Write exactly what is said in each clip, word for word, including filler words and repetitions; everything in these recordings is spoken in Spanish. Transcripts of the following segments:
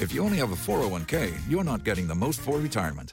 If you only have a four oh one k, you're not getting the most for retirement.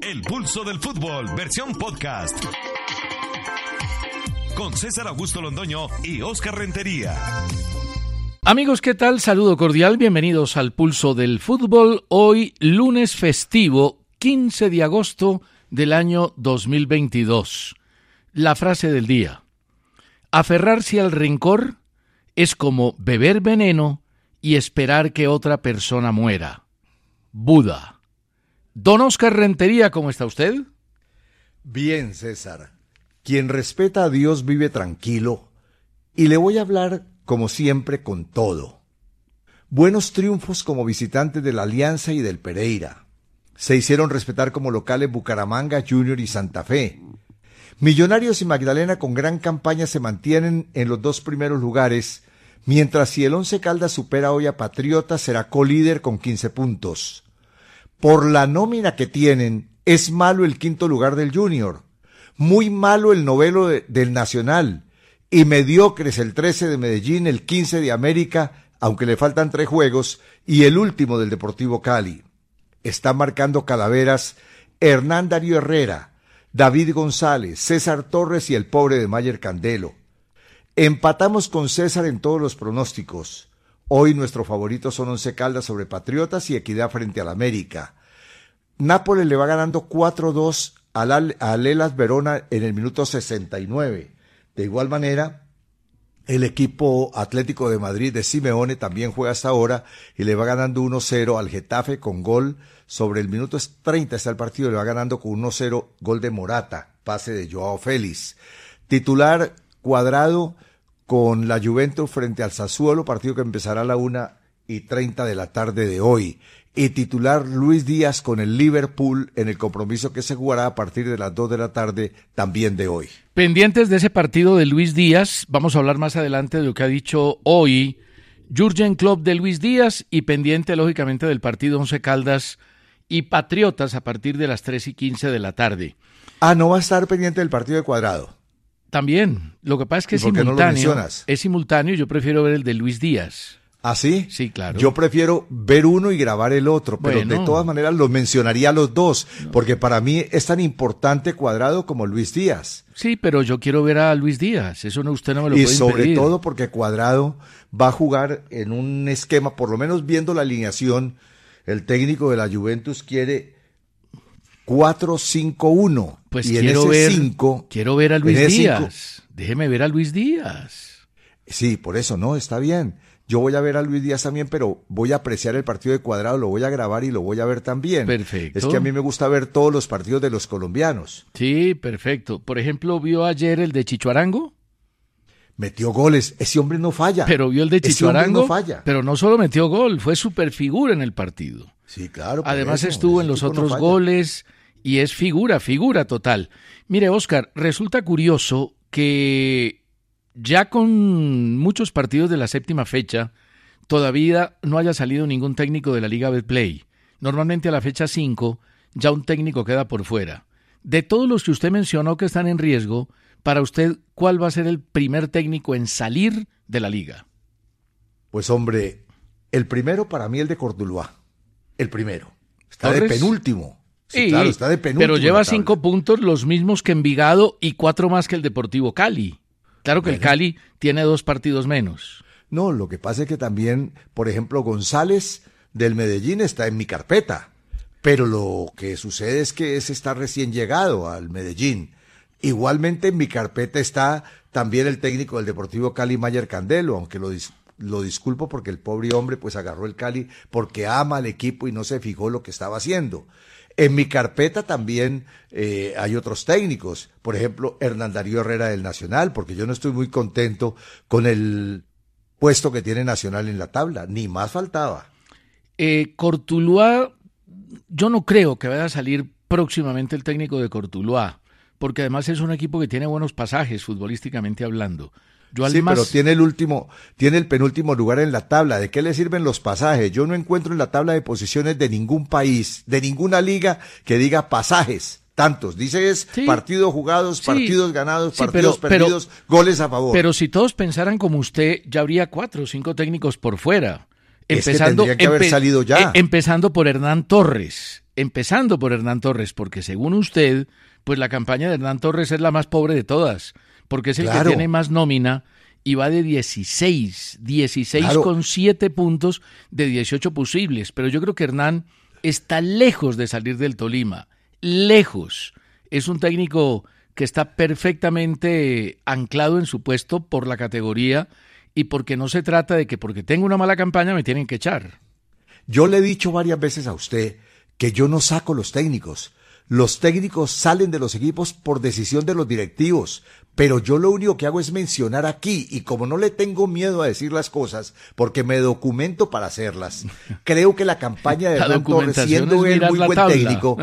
El Pulso del Fútbol, versión podcast, con César Augusto Londoño y Oscar Rentería. Amigos, ¿qué tal? Saludo cordial, bienvenidos al Pulso del Fútbol. Hoy, lunes festivo, quince de agosto del año dos mil veintidós. La frase del día: aferrarse al rencor es como beber veneno y esperar que otra persona muera. Buda. Don Oscar Rentería, ¿cómo está usted? Bien, César. Quien respeta a Dios vive tranquilo, y le voy a hablar, como siempre, con todo. Buenos triunfos como visitantes de la Alianza y del Pereira. Se hicieron respetar como locales Bucaramanga, Junior y Santa Fe. Millonarios y Magdalena con gran campaña se mantienen en los dos primeros lugares, mientras si el Once Caldas supera hoy a Patriota, será colíder con quince puntos. Por la nómina que tienen, es malo el quinto lugar del Junior, muy malo el noveno de, del Nacional, y mediocres el trece de Medellín, el quince de América, aunque le faltan tres juegos, y el último del Deportivo Cali. Están marcando calaveras Hernán Darío Herrera, David González, César Torres y el pobre de Mayer Candelo. Empatamos con César en todos los pronósticos. Hoy nuestros favoritos son Once Caldas sobre Patriotas y Equidad frente al América. Nápoles le va ganando cuatro dos al, al Hellas Verona en el minuto sesenta y nueve. De igual manera, el equipo Atlético de Madrid de Simeone también juega hasta ahora y le va ganando uno cero al Getafe con gol. Sobre el minuto treinta está el partido, le va ganando con uno cero, gol de Morata, pase de Joao Félix. Titular Cuadrado con la Juventus frente al Sassuolo, partido que empezará a la una y treinta de la tarde de hoy. Y titular Luis Díaz con el Liverpool en el compromiso que se jugará a partir de las dos de la tarde también de hoy. Pendientes de ese partido de Luis Díaz, vamos a hablar más adelante de lo que ha dicho hoy Jurgen Klopp de Luis Díaz, y pendiente lógicamente del partido Once Caldas y Patriotas a partir de las tres y quince de la tarde. Ah, no va a estar pendiente del partido de Cuadrado. También, lo que pasa es que es simultáneo, no es simultáneo, yo prefiero ver el de Luis Díaz. ¿Ah, sí? Sí, claro. Yo prefiero ver uno y grabar el otro, pero bueno, de todas maneras los mencionaría los dos, no, porque para mí es tan importante Cuadrado como Luis Díaz. Sí, pero yo quiero ver a Luis Díaz, eso no, usted no me lo y puede impedir. Y sobre todo porque Cuadrado va a jugar en un esquema, por lo menos viendo la alineación, el técnico de la Juventus quiere cuatro cinco uno. Pues y quiero, en ese ver, cinco, quiero ver a Luis Díaz. Cinco, déjeme ver a Luis Díaz. Sí, por eso, no, está bien. Yo voy a ver a Luis Díaz también, pero voy a apreciar el partido de Cuadrado, lo voy a grabar y lo voy a ver también. Perfecto. Es que a mí me gusta ver todos los partidos de los colombianos. Sí, perfecto. Por ejemplo, ¿vio ayer el de Chichoarango? Metió goles. Ese hombre no falla. Pero vio el de Chichoarango. No falla. Pero no solo metió gol, fue superfigura en el partido. Sí, claro. Además eso, estuvo en los otros no goles. Y es figura, figura total. Mire, Oscar, resulta curioso que ya con muchos partidos de la séptima fecha todavía no haya salido ningún técnico de la Liga Betplay. Normalmente a la fecha cinco ya un técnico queda por fuera. De todos los que usted mencionó que están en riesgo, para usted, ¿cuál va a ser el primer técnico en salir de la Liga? Pues hombre, el primero para mí el de Cordulúa. El primero. Está de penúltimo. Sí, sí, claro, está de penúltimo. Pero lleva cinco puntos, los mismos que Envigado y cuatro más que el Deportivo Cali. Claro que bueno, el Cali tiene dos partidos menos. No, lo que pasa es que también, por ejemplo, González del Medellín está en mi carpeta. pero lo que sucede es que ese está recién llegado al Medellín. Igualmente en mi carpeta está también el técnico del Deportivo Cali, Mayer Candelo, aunque lo, dis lo disculpo porque el pobre hombre pues agarró el Cali porque ama al equipo y no se fijó lo que estaba haciendo. En mi carpeta también eh, hay otros técnicos, por ejemplo, Hernán Darío Herrera del Nacional, porque yo no estoy muy contento con el puesto que tiene Nacional en la tabla, ni más faltaba. Eh, Cortuluá, yo no creo que vaya a salir próximamente el técnico de Cortuluá, porque además es un equipo que tiene buenos pasajes futbolísticamente hablando. Yo sí, además... pero tiene el último, tiene el penúltimo lugar en la tabla. ¿De qué le sirven los pasajes? Yo no encuentro en la tabla de posiciones de ningún país, de ninguna liga que diga pasajes. Tantos, dice es sí, partidos jugados, sí, partidos ganados, sí, partidos pero, perdidos, pero, goles a favor. Pero si todos pensaran como usted, ya habría cuatro o cinco técnicos por fuera. Empezando, es que tendría que empe haber salido ya. Eh, empezando por Hernán Torres, empezando por Hernán Torres, porque según usted, pues la campaña de Hernán Torres es la más pobre de todas, porque es el claro. que tiene más nómina y va de dieciséis, dieciséis claro. con siete puntos de dieciocho posibles. Pero yo creo que Hernán está lejos de salir del Tolima. Lejos. Es un técnico que está perfectamente anclado en su puesto por la categoría y porque no se trata de que porque tengo una mala campaña me tienen que echar. Yo le he dicho varias veces a usted que yo no saco los técnicos. Los técnicos salen de los equipos por decisión de los directivos, pero yo lo único que hago es mencionar aquí, y como no le tengo miedo a decir las cosas, porque me documento para hacerlas, creo que la campaña de Hernán Torres, siendo él muy buen técnico,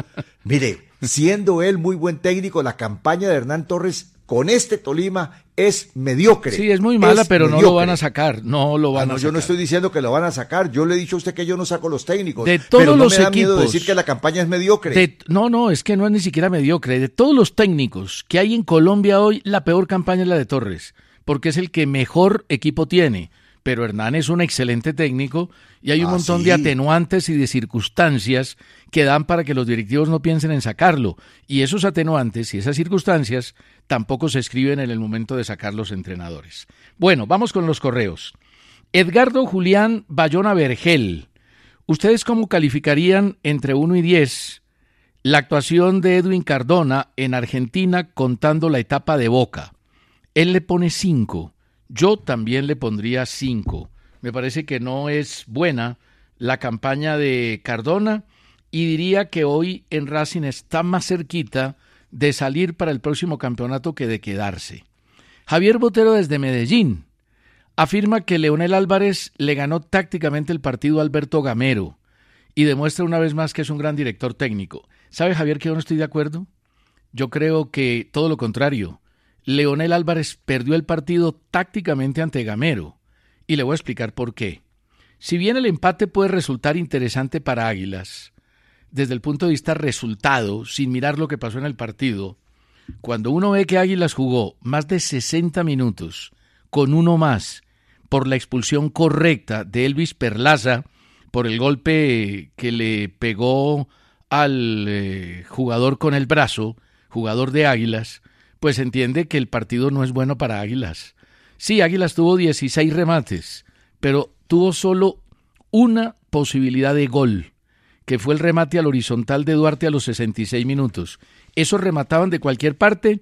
mire, siendo él muy buen técnico, la campaña de Hernán Torres con este Tolima es mediocre. Sí, es muy mala, es pero mediocre. No lo van a sacar, no lo van ah, no, a sacar. Yo no estoy diciendo que lo van a sacar, yo le he dicho a usted que yo no saco los técnicos, de todos pero no los me da equipos, miedo decir que la campaña es mediocre. De, no, no, es que no es ni siquiera mediocre. De todos los técnicos que hay en Colombia hoy, la peor campaña es la de Torres, porque es el que mejor equipo tiene, pero Hernán es un excelente técnico y hay un ah, montón sí. de atenuantes y de circunstancias que dan para que los directivos no piensen en sacarlo, y esos atenuantes y esas circunstancias tampoco se escriben en el momento de sacar los entrenadores. Bueno, vamos con los correos. Edgardo Julián Bayona Vergel. ¿Ustedes cómo calificarían entre uno y diez la actuación de Edwin Cardona en Argentina contando la etapa de Boca? Él le pone cinco. Yo también le pondría cinco. Me parece que no es buena la campaña de Cardona y diría que hoy en Racing está más cerquita de salir para el próximo campeonato que de quedarse. Javier Botero desde Medellín afirma que Leonel Álvarez le ganó tácticamente el partido a Alberto Gamero y demuestra una vez más que es un gran director técnico. ¿Sabe, Javier, que yo no estoy de acuerdo? Yo creo que todo lo contrario. Leonel Álvarez perdió el partido tácticamente ante Gamero y le voy a explicar por qué. Si bien el empate puede resultar interesante para Águilas, desde el punto de vista resultado, sin mirar lo que pasó en el partido, cuando uno ve que Águilas jugó más de sesenta minutos con uno más por la expulsión correcta de Elvis Perlaza, por el golpe que le pegó al eh, jugador con el brazo, jugador de Águilas, pues entiende que el partido no es bueno para Águilas. Sí, Águilas tuvo dieciséis remates, pero tuvo solo una posibilidad de gol, que fue el remate al horizontal de Duarte a los sesenta y seis minutos. Esos remataban de cualquier parte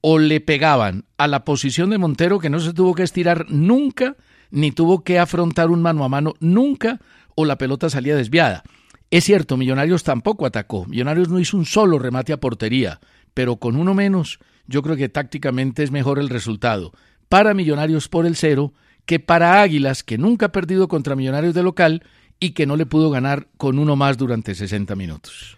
o le pegaban a la posición de Montero, que no se tuvo que estirar nunca, ni tuvo que afrontar un mano a mano nunca, o la pelota salía desviada. Es cierto, Millonarios tampoco atacó. Millonarios no hizo un solo remate a portería, pero con uno menos, yo creo que tácticamente es mejor el resultado para Millonarios por el cero que para Águilas, que nunca ha perdido contra Millonarios de local, y que no le pudo ganar con uno más durante sesenta minutos.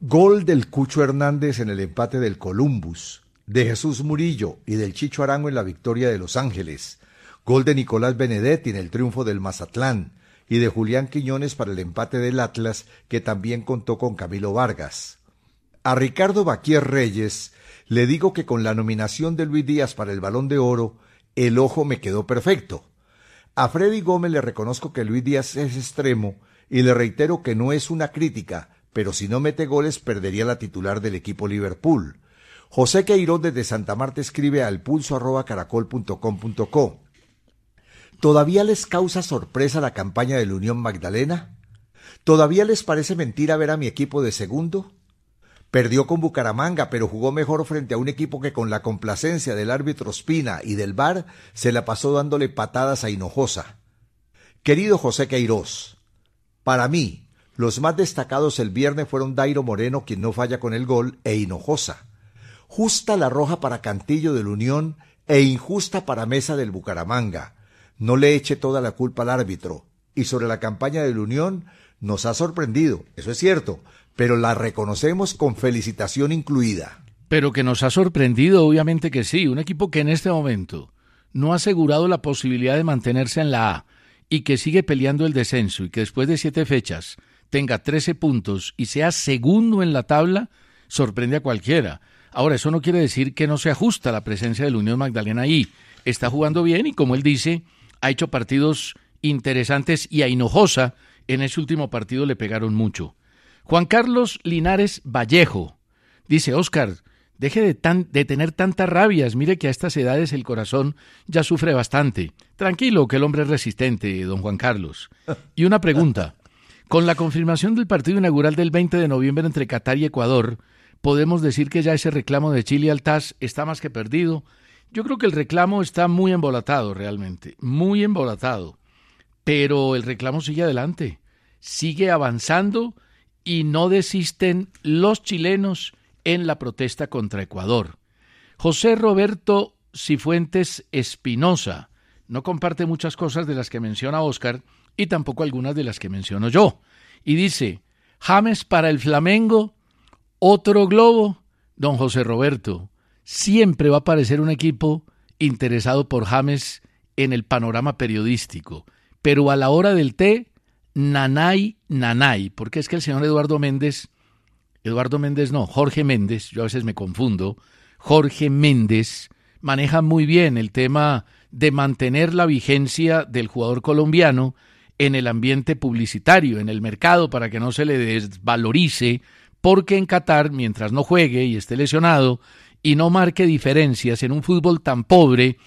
Gol del Cucho Hernández en el empate del Columbus, de Jesús Murillo y del Chicho Arango en la victoria de Los Ángeles, gol de Nicolás Benedetti en el triunfo del Mazatlán y de Julián Quiñones para el empate del Atlas, que también contó con Camilo Vargas. A Ricardo Baquier Reyes le digo que con la nominación de Luis Díaz para el Balón de Oro, el ojo me quedó perfecto. A Freddy Gómez le reconozco que Luis Díaz es extremo y le reitero que no es una crítica, pero si no mete goles perdería la titular del equipo Liverpool. José Queiroz desde Santa Marta escribe al pulso arroba caracol punto com punto co. ¿Todavía les causa sorpresa la campaña de la Unión Magdalena? ¿Todavía les parece mentira ver a mi equipo de segundo? Perdió con Bucaramanga, pero jugó mejor frente a un equipo que con la complacencia del árbitro Ospina y del V A R se la pasó dándole patadas a Hinojosa. Querido José Queirós, para mí, los más destacados el viernes fueron Dairo Moreno, quien no falla con el gol, e Hinojosa. Justa la roja para Cantillo del Unión e injusta para Mesa del Bucaramanga. No le eche toda la culpa al árbitro. Y sobre la campaña del Unión, nos ha sorprendido, eso es cierto, pero la reconocemos con felicitación incluida. Pero que nos ha sorprendido, obviamente que sí. Un equipo que en este momento no ha asegurado la posibilidad de mantenerse en la A y que sigue peleando el descenso y que después de siete fechas tenga trece puntos y sea segundo en la tabla, sorprende a cualquiera. Ahora, eso no quiere decir que no se ajusta la presencia del Unión Magdalena ahí. Está jugando bien y, como él dice, ha hecho partidos interesantes y a Hinojosa en ese último partido le pegaron mucho. Juan Carlos Linares Vallejo dice: Oscar, deje de, tan, de tener tantas rabias, mire que a estas edades el corazón ya sufre bastante. Tranquilo, que el hombre es resistente, don Juan Carlos. Y una pregunta, con la confirmación del partido inaugural del veinte de noviembre entre Qatar y Ecuador, ¿podemos decir que ya ese reclamo de Chile al T A S está más que perdido? Yo creo que el reclamo está muy embolatado realmente, muy embolatado. Pero el reclamo sigue adelante, sigue avanzando y no desisten los chilenos en la protesta contra Ecuador. José Roberto Cifuentes Espinosa no comparte muchas cosas de las que menciona Oscar y tampoco algunas de las que menciono yo. Y dice: James para el Flamengo, otro globo. Don José Roberto, siempre va a aparecer un equipo interesado por James en el panorama periodístico. Pero a la hora del té, nanay, nanay, porque es que el señor Eduardo Méndez, Eduardo Méndez no, Jorge Méndez, yo a veces me confundo, Jorge Méndez maneja muy bien el tema de mantener la vigencia del jugador colombiano en el ambiente publicitario, en el mercado, para que no se le desvalorice, porque en Qatar, mientras no juegue y esté lesionado y no marque diferencias en un fútbol tan pobre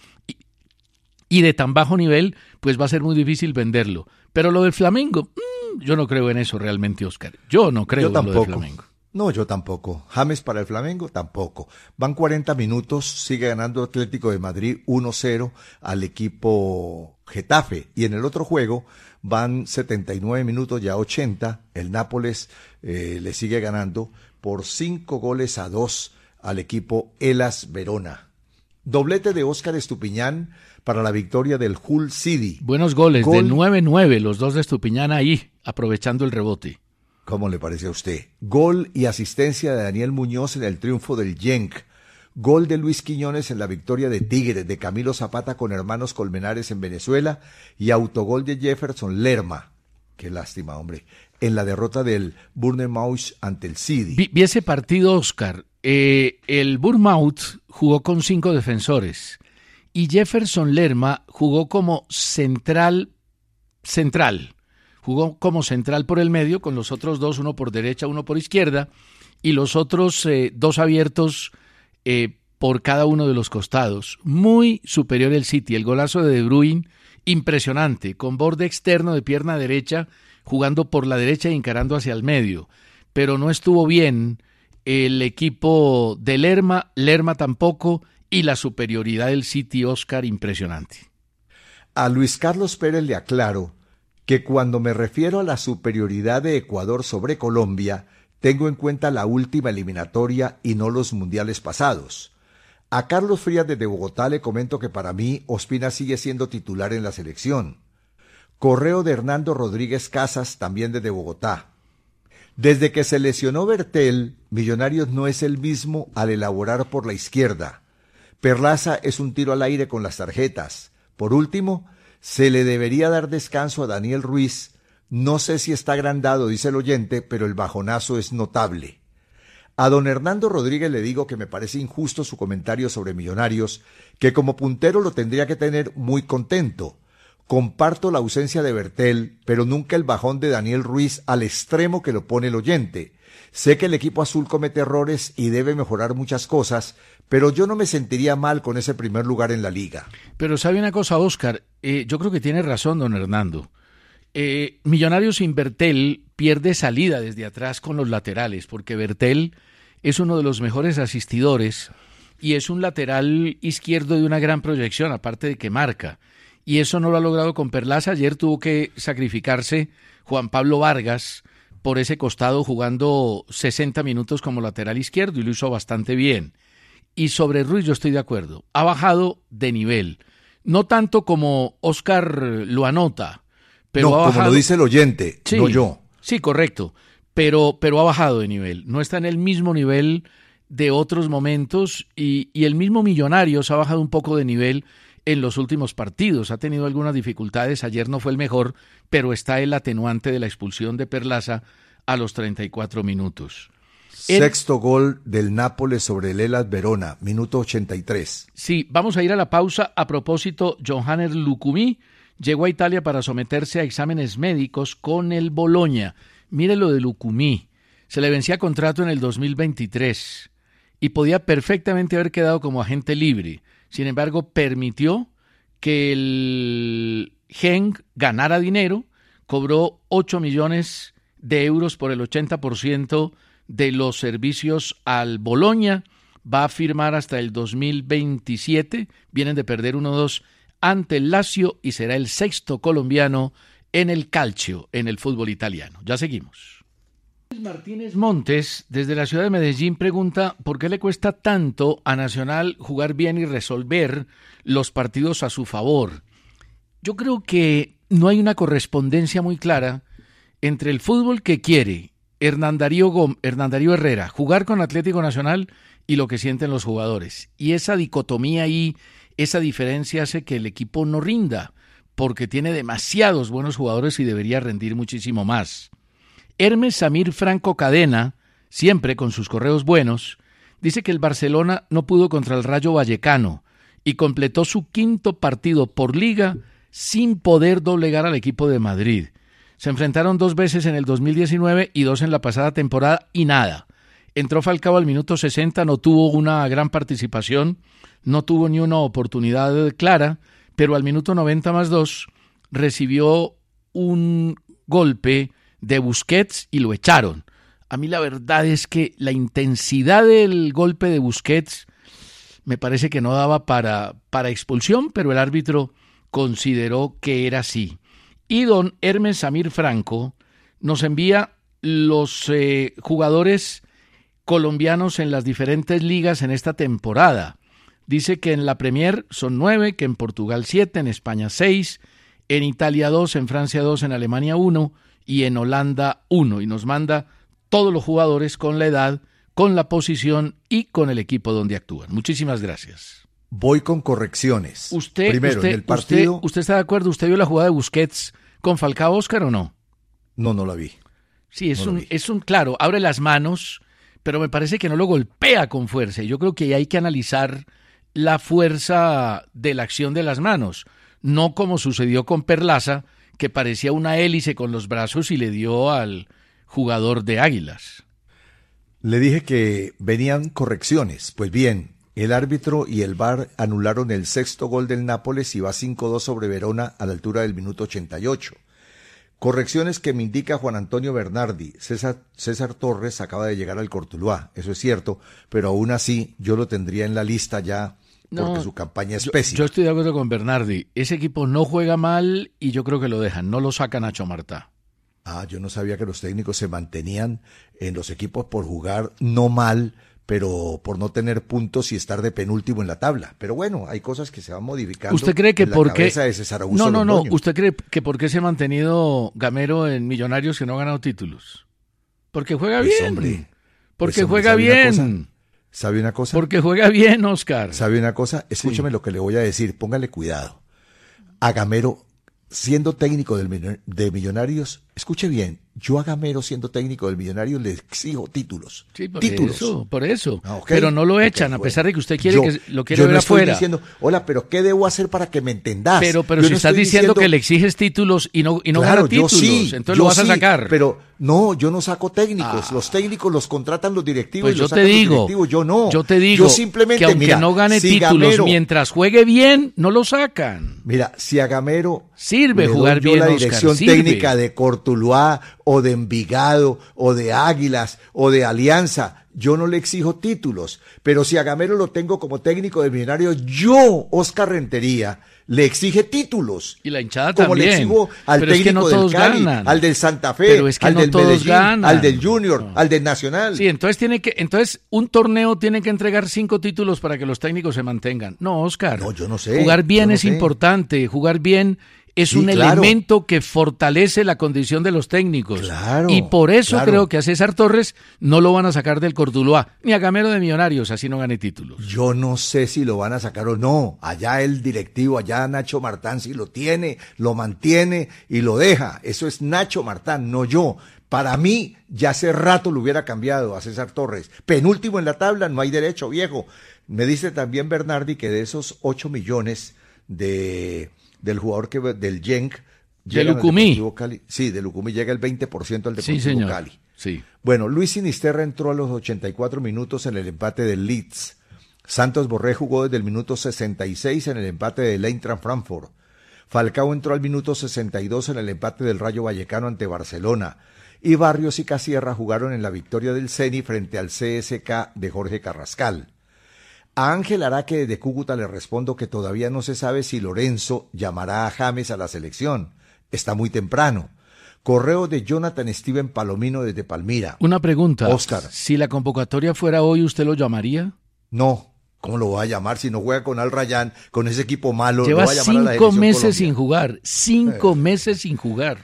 y de tan bajo nivel, pues va a ser muy difícil venderlo. Pero lo del Flamengo, mmm, yo no creo en eso realmente, Oscar. Yo no creo yo tampoco. En lo del Flamengo. No, yo tampoco. James para el Flamengo, tampoco. Van cuarenta minutos, sigue ganando Atlético de Madrid uno cero al equipo Getafe. Y en el otro juego van setenta y nueve minutos, ya ochenta. El Nápoles eh, le sigue ganando por cinco goles a dos al equipo Hellas Verona. Doblete de Óscar Estupiñán para la victoria del Hull City. Buenos goles, gol de nueve nueve, los dos de Estupiñán ahí, aprovechando el rebote. ¿Cómo le parece a usted? Gol y asistencia de Daniel Muñoz en el triunfo del Genk. Gol de Luis Quiñones en la victoria de Tigres, de Camilo Zapata con Hermanos Colmenares en Venezuela, y autogol de Jefferson Lerma. Qué lástima, hombre, en la derrota del Bournemouth ante el City. Vi, vi ese partido, Oscar. Eh, el Bournemouth jugó con cinco defensores y Jefferson Lerma jugó como central, central, jugó como central por el medio con los otros dos, uno por derecha, uno por izquierda, y los otros eh, dos abiertos eh, por cada uno de los costados. Muy superior el City. El golazo de De Bruyne, impresionante, con borde externo de pierna derecha, jugando por la derecha e encarando hacia el medio, pero no estuvo bien el equipo de Lerma, Lerma tampoco, y la superioridad del City, Oscar, impresionante. A Luis Carlos Pérez le aclaro que cuando me refiero a la superioridad de Ecuador sobre Colombia, tengo en cuenta la última eliminatoria y no los mundiales pasados. A Carlos Frías desde Bogotá le comento que para mí Ospina sigue siendo titular en la selección. Correo de Hernando Rodríguez Casas, también desde Bogotá. Desde que se lesionó Bertel, Millonarios no es el mismo al elaborar por la izquierda. Perlaza es un tiro al aire con las tarjetas. Por último, se le debería dar descanso a Daniel Ruiz. No sé si está agrandado, dice el oyente, pero el bajonazo es notable. A don Hernando Rodríguez le digo que me parece injusto su comentario sobre Millonarios, que como puntero lo tendría que tener muy contento. Comparto la ausencia de Bertel, pero nunca el bajón de Daniel Ruiz al extremo que lo pone el oyente. Sé que el equipo azul comete errores y debe mejorar muchas cosas, pero yo no me sentiría mal con ese primer lugar en la liga. Pero sabe una cosa, Óscar, eh, yo creo que tiene razón don Hernando. Eh, Millonarios sin Bertel pierde salida desde atrás con los laterales, porque Bertel es uno de los mejores asistidores y es un lateral izquierdo de una gran proyección, aparte de que marca. Y eso no lo ha logrado con Perlaza. Ayer tuvo que sacrificarse Juan Pablo Vargas por ese costado, jugando sesenta minutos como lateral izquierdo, y lo hizo bastante bien. Y sobre Ruiz yo estoy de acuerdo. Ha bajado de nivel. No tanto como Oscar lo anota, pero no, ha bajado. Como lo dice el oyente, sí, no yo. Sí, correcto. Pero, pero ha bajado de nivel. No está en el mismo nivel de otros momentos, y, y el mismo Millonarios ha bajado un poco de nivel en los últimos partidos. Ha tenido algunas dificultades. Ayer no fue el mejor, pero está el atenuante de la expulsión de Perlaza a los treinta y cuatro minutos. Sexto el... gol del Nápoles sobre el Hellas Verona, minuto ochenta y tres. Sí, vamos a ir a la pausa. A propósito, Johannes Lucumí llegó a Italia para someterse a exámenes médicos con el Boloña. Mire lo de Lucumí. Se le vencía contrato en el dos mil veintitrés y podía perfectamente haber quedado como agente libre. Sin embargo, permitió que el Genk ganara dinero, cobró ocho millones de euros por el ochenta por ciento de los servicios al Boloña. Va a firmar hasta el dos mil veintisiete. Vienen de perder uno dos ante el Lazio y será el sexto colombiano en el calcio, en el fútbol italiano. Ya seguimos. Martínez Montes, desde la ciudad de Medellín, pregunta por qué le cuesta tanto a Nacional jugar bien y resolver los partidos a su favor. Yo creo que no hay una correspondencia muy clara entre el fútbol que quiere Hernán Darío, Gom- Hernán Darío Herrera, jugar con Atlético Nacional, y lo que sienten los jugadores. Y esa dicotomía ahí, esa diferencia hace que el equipo no rinda, porque tiene demasiados buenos jugadores y debería rendir muchísimo más. Hermes Samir Franco Cadena, siempre con sus correos buenos, dice que el Barcelona no pudo contra el Rayo Vallecano y completó su quinto partido por liga sin poder doblegar al equipo de Madrid. Se enfrentaron dos veces en el dos mil diecinueve y dos en la pasada temporada y nada. Entró Falcao al minuto sesenta, no tuvo una gran participación, no tuvo ni una oportunidad clara, pero al minuto noventa más dos recibió un golpe de Busquets y lo echaron. A mí la verdad es que la intensidad del golpe de Busquets me parece que no daba para, para expulsión, pero el árbitro consideró que era así. Y don Hermes Samir Franco nos envía los eh, jugadores colombianos en las diferentes ligas en esta temporada. Dice que en la Premier son nueve, que en Portugal siete, en España seis, en Italia dos, en Francia dos, en Alemania uno, y en Holanda uno, y nos manda todos los jugadores con la edad, con la posición y con el equipo donde actúan. Muchísimas gracias. Voy con correcciones. Usted, Primero, usted, en el partido... usted, ¿Usted está de acuerdo? ¿Usted vio la jugada de Busquets con Falcao, Oscar, o no? No, no la vi. Sí, es, no un, es un claro, abre las manos, pero me parece que no lo golpea con fuerza. Yo creo que hay que analizar la fuerza de la acción de las manos, no como sucedió con Perlaza, que parecía una hélice con los brazos y le dio al jugador de Águilas. Le dije que venían correcciones. Pues bien, el árbitro y el V A R anularon el sexto gol del Nápoles y va cinco dos sobre Verona a la altura del minuto ochenta y ocho. Correcciones que me indica Juan Antonio Bernardi. César, César Torres acaba de llegar al Cordulúa, eso es cierto, pero aún así yo lo tendría en la lista ya, porque no, su campaña es yo, pésima. Yo estoy de acuerdo con Bernardi. Ese equipo no juega mal y yo creo que lo dejan. No lo saca Nacho Martá. Ah, yo no sabía que los técnicos se mantenían en los equipos por jugar no mal, pero por no tener puntos y estar de penúltimo en la tabla. Pero bueno, hay cosas que se van modificando. ¿Usted cree que en la por qué? De César Augusto no, no, Londoño. no. ¿Usted cree que por qué se ha mantenido Gamero en Millonarios, que no ha ganado títulos? Porque juega pues, bien. Hombre, porque pues, hombre, juega bien. ¿Sabe una cosa? Porque juega bien, Oscar. ¿Sabe una cosa? Escúchame sí. Lo que le voy a decir. Póngale cuidado. A Gamero, siendo técnico de Millonarios, Escuche bien, yo a Gamero, siendo técnico del Millonario, le exijo títulos. Sí, por títulos. Eso, por eso. Ah, okay. Pero no lo echan, okay, a pesar de que usted quiere yo, que lo quiere yo ver no estoy afuera. Diciendo, hola, pero ¿qué debo hacer para que me entendás? Pero, pero si no estás diciendo, diciendo que le exiges títulos y no, y no claro, gana títulos, sí, entonces lo vas sí, a sacar. Pero no, yo no saco técnicos. Ah. Los técnicos los contratan los directivos pues y los yo te digo, los directivos. Yo no. Yo te digo yo simplemente, que aunque mira, no gane si títulos, Gamero, mientras juegue bien, no lo sacan. Mira, si a Gamero sirve jugar yo bien, la dirección Oscar, técnica sirve. de Cordulúa, o de Envigado, o de Águilas, o de Alianza, yo no le exijo títulos, pero si a Gamero lo tengo como técnico del Millonario, yo, Oscar Rentería, le exige títulos. Y la hinchada como también. Como le exijo al pero técnico es que no del Cali, ganan. al del Santa Fe, pero es que al no del Medellín, ganan. al del Junior, no. al del Nacional. Sí, entonces tiene que, entonces un torneo tiene que entregar cinco títulos para que los técnicos se mantengan. No, Oscar. No, yo no sé. Jugar bien no es sé. importante, jugar bien es sí, un claro. elemento que fortalece la condición de los técnicos. Claro, y por eso claro. creo que a César Torres no lo van a sacar del Cordulúa, ni a Gamero de Millonarios, así no gane títulos. Yo no sé si lo van a sacar o no. Allá el directivo, allá Nacho Martán, si lo tiene, lo mantiene y lo deja. Eso es Nacho Martán, no yo. Para mí, ya hace rato lo hubiera cambiado a César Torres. Penúltimo en la tabla, no hay derecho, viejo. Me dice también Bernardi que de esos ocho millones de... del jugador que del Genk llega al Deportivo Cali. Sí, del Lucumí llega el veinte por ciento al Deportivo sí, señor. Cali. Sí. Bueno, Luis Sinisterra entró a los ochenta y cuatro minutos en el empate del Leeds. Santos Borré jugó desde el minuto sesenta y seis en el empate del Eintracht Frankfurt. Falcao entró al minuto sesenta y dos en el empate del Rayo Vallecano ante Barcelona. Y Barrios y Casierra jugaron en la victoria del Ceni frente al C S K de Jorge Carrascal. A Ángel Araque de Cúcuta le respondo que todavía no se sabe si Lorenzo llamará a James a la selección. Está muy temprano. Correo de Jonathan Steven Palomino desde Palmira. Una pregunta, Oscar. Si la convocatoria fuera hoy, ¿usted lo llamaría? No. ¿Cómo lo va a llamar si no juega con Al Rayán, con ese equipo malo? Lleva lo va a llamar cinco a la selección meses Colombia. sin jugar. Cinco eh. meses sin jugar.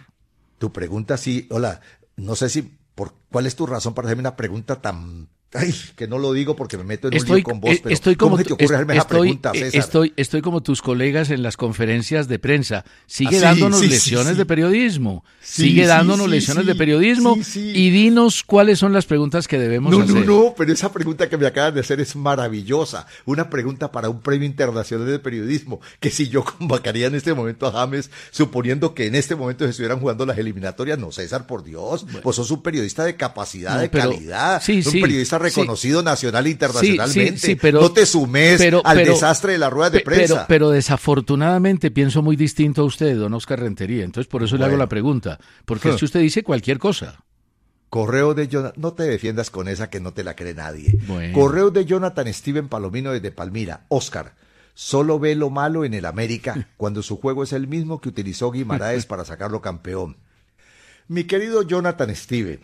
Tu pregunta sí. Hola, no sé si... Por, ¿Cuál es tu razón para hacerme una pregunta tan... Ay, que no lo digo porque me meto en estoy, un lío con vos, pero estoy como, ¿cómo se te ocurre hacerme esa pregunta, César? Estoy, estoy como tus colegas en las conferencias de prensa. Sigue ah, sí, dándonos sí, lecciones sí, de periodismo. Sí, Sigue sí, dándonos sí, lecciones sí, de periodismo sí, sí. y dinos cuáles son las preguntas que debemos no, hacer. No, no, no, pero esa pregunta que me acaban de hacer es maravillosa. Una pregunta para un premio internacional de periodismo, que si yo convocaría en este momento a James, suponiendo que en este momento se estuvieran jugando las eliminatorias. No, César, por Dios, bueno. vos sos un periodista de capacidad, no, de pero, calidad, sí, un sí. periodista reconocido sí. nacional e internacionalmente. Sí, sí, sí, pero, no te sumes pero, al pero, desastre de la rueda de prensa. Pero, pero desafortunadamente pienso muy distinto a usted, don Oscar Rentería. Entonces por eso bueno. le hago la pregunta. Porque huh. es que usted dice cualquier cosa. Correo de Jonathan, no te defiendas con esa que no te la cree nadie. Bueno. Correo de Jonathan Steven Palomino desde Palmira. Oscar, solo ve lo malo en el América cuando su juego es el mismo que utilizó Guimaraes para sacarlo campeón. Mi querido Jonathan Steven,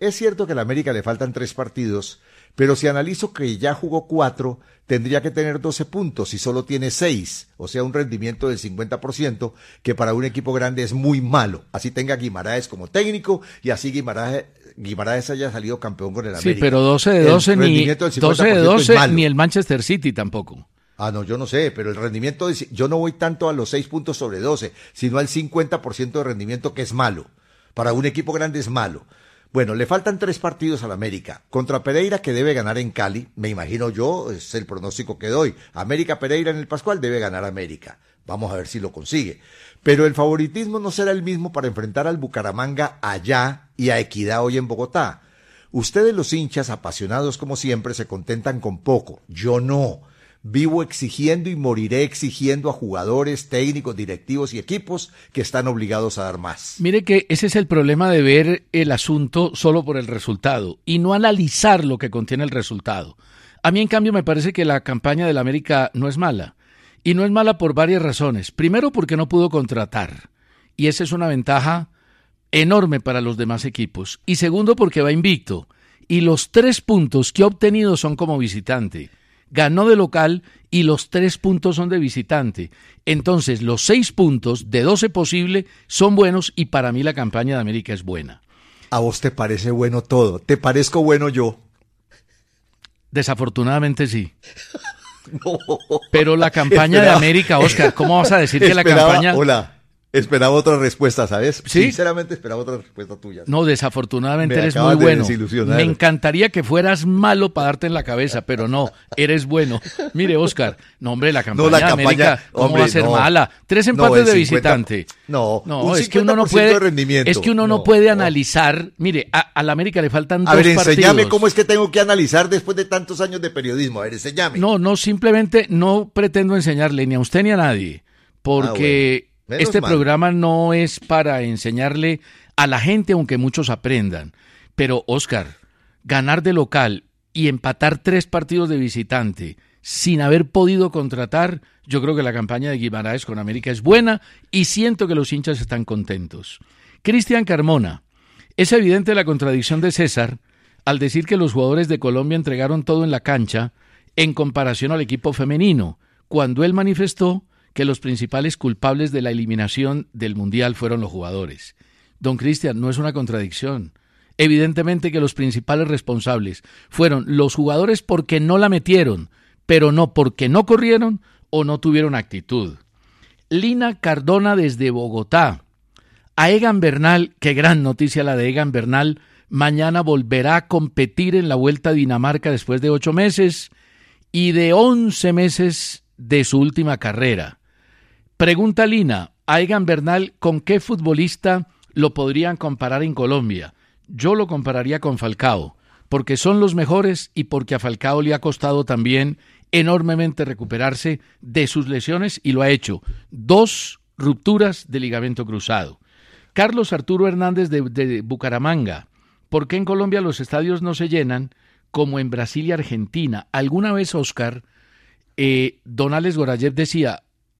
es cierto que a la América le faltan tres partidos, pero si analizo que ya jugó cuatro, tendría que tener doce puntos y solo tiene seis, o sea, un rendimiento del cincuenta por ciento, que para un equipo grande es muy malo. Así tenga Guimaraes como técnico y así Guimaraes, Guimaraes haya salido campeón con el América. Sí, pero doce de doce, ni, doce de doce ni el Manchester City tampoco. Ah, no, yo no sé, pero el rendimiento, de, yo no voy tanto a los seis puntos sobre doce, sino al cincuenta por ciento de rendimiento que es malo. Para un equipo grande es malo. Bueno, le faltan tres partidos al América. Contra Pereira, que debe ganar en Cali, me imagino yo, es el pronóstico que doy. América Pereira en el Pascual debe ganar América. Vamos a ver si lo consigue. Pero el favoritismo no será el mismo para enfrentar al Bucaramanga allá y a Equidad hoy en Bogotá. Ustedes los hinchas, apasionados como siempre, se contentan con poco. Yo no. Vivo exigiendo y moriré exigiendo a jugadores, técnicos, directivos y equipos que están obligados a dar más. Mire que ese es el problema de ver el asunto solo por el resultado y no analizar lo que contiene el resultado. A mí, en cambio, me parece que la campaña del América no es mala. Y no es mala por varias razones. Primero, porque no pudo contratar. Y esa es una ventaja enorme para los demás equipos. Y segundo, porque va invicto. Y los tres puntos que ha obtenido son como visitante. Ganó de local y los tres puntos son de visitante. Entonces, los seis puntos de doce posible son buenos y para mí la campaña de América es buena. A vos te parece bueno todo. ¿Te parezco bueno yo? Desafortunadamente sí. No. Pero la campaña esperaba, de América, Oscar, ¿cómo vas a decir que la campaña... Hola. Esperaba otra respuesta, ¿sabes? ¿Sí? Sinceramente esperaba otra respuesta tuya. No, desafortunadamente me eres muy bueno. Me encantaría que fueras malo para darte en la cabeza, pero no, eres bueno. Mire, Oscar, no, hombre, la campaña, no, la campaña de América, ¿cómo hombre, va a ser no, mala? Tres empates no, de visitante. No, no es que uno no puede, es que uno no, no puede analizar. Mire, a, a la América le faltan a dos ver, partidos. A ver, enséñame cómo es que tengo que analizar después de tantos años de periodismo. A ver, enséñame. No, no, simplemente no pretendo enseñarle ni a usted ni a nadie, porque... Ah, bueno. Menos este mal. Programa no es para enseñarle a la gente, aunque muchos aprendan. Pero, Oscar, ganar de local y empatar tres partidos de visitante sin haber podido contratar, yo creo que la campaña de Guimaraes con América es buena y siento que los hinchas están contentos. Cristian Carmona, es evidente la contradicción de César al decir que los jugadores de Colombia entregaron todo en la cancha en comparación al equipo femenino, cuando él manifestó que los principales culpables de la eliminación del Mundial fueron los jugadores. Don Cristian, no es una contradicción. Evidentemente que los principales responsables fueron los jugadores porque no la metieron, pero no porque no corrieron o no tuvieron actitud. Lina Cardona desde Bogotá. A Egan Bernal, qué gran noticia la de Egan Bernal, mañana volverá a competir en la Vuelta a Dinamarca después de ocho meses y de once meses de su última carrera. Pregunta Lina, a Egan Bernal, ¿con qué futbolista lo podrían comparar en Colombia? Yo lo compararía con Falcao, porque son los mejores y porque a Falcao le ha costado también enormemente recuperarse de sus lesiones y lo ha hecho. Dos rupturas de ligamento cruzado. Carlos Arturo Hernández de, de Bucaramanga, ¿por qué en Colombia los estadios no se llenan como en Brasil y Argentina? ¿Alguna vez, Oscar, eh, Don Alex Gorayev decía...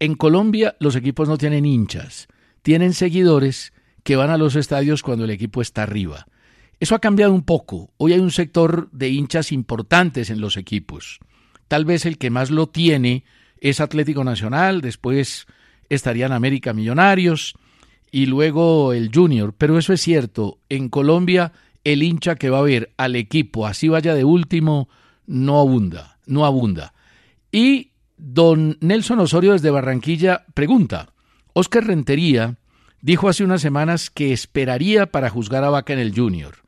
En Colombia los equipos no tienen hinchas, tienen seguidores que van a los estadios cuando el equipo está arriba. Eso ha cambiado un poco. Hoy hay un sector de hinchas importantes en los equipos. Tal vez el que más lo tiene es Atlético Nacional, después estarían América, Millonarios y luego el Junior. Pero eso es cierto, en Colombia el hincha que va a ver al equipo, así vaya de último, no abunda, no abunda. Y Don Nelson Osorio desde Barranquilla pregunta, Oscar Rentería dijo hace unas semanas que esperaría para juzgar a Vaca en el Junior,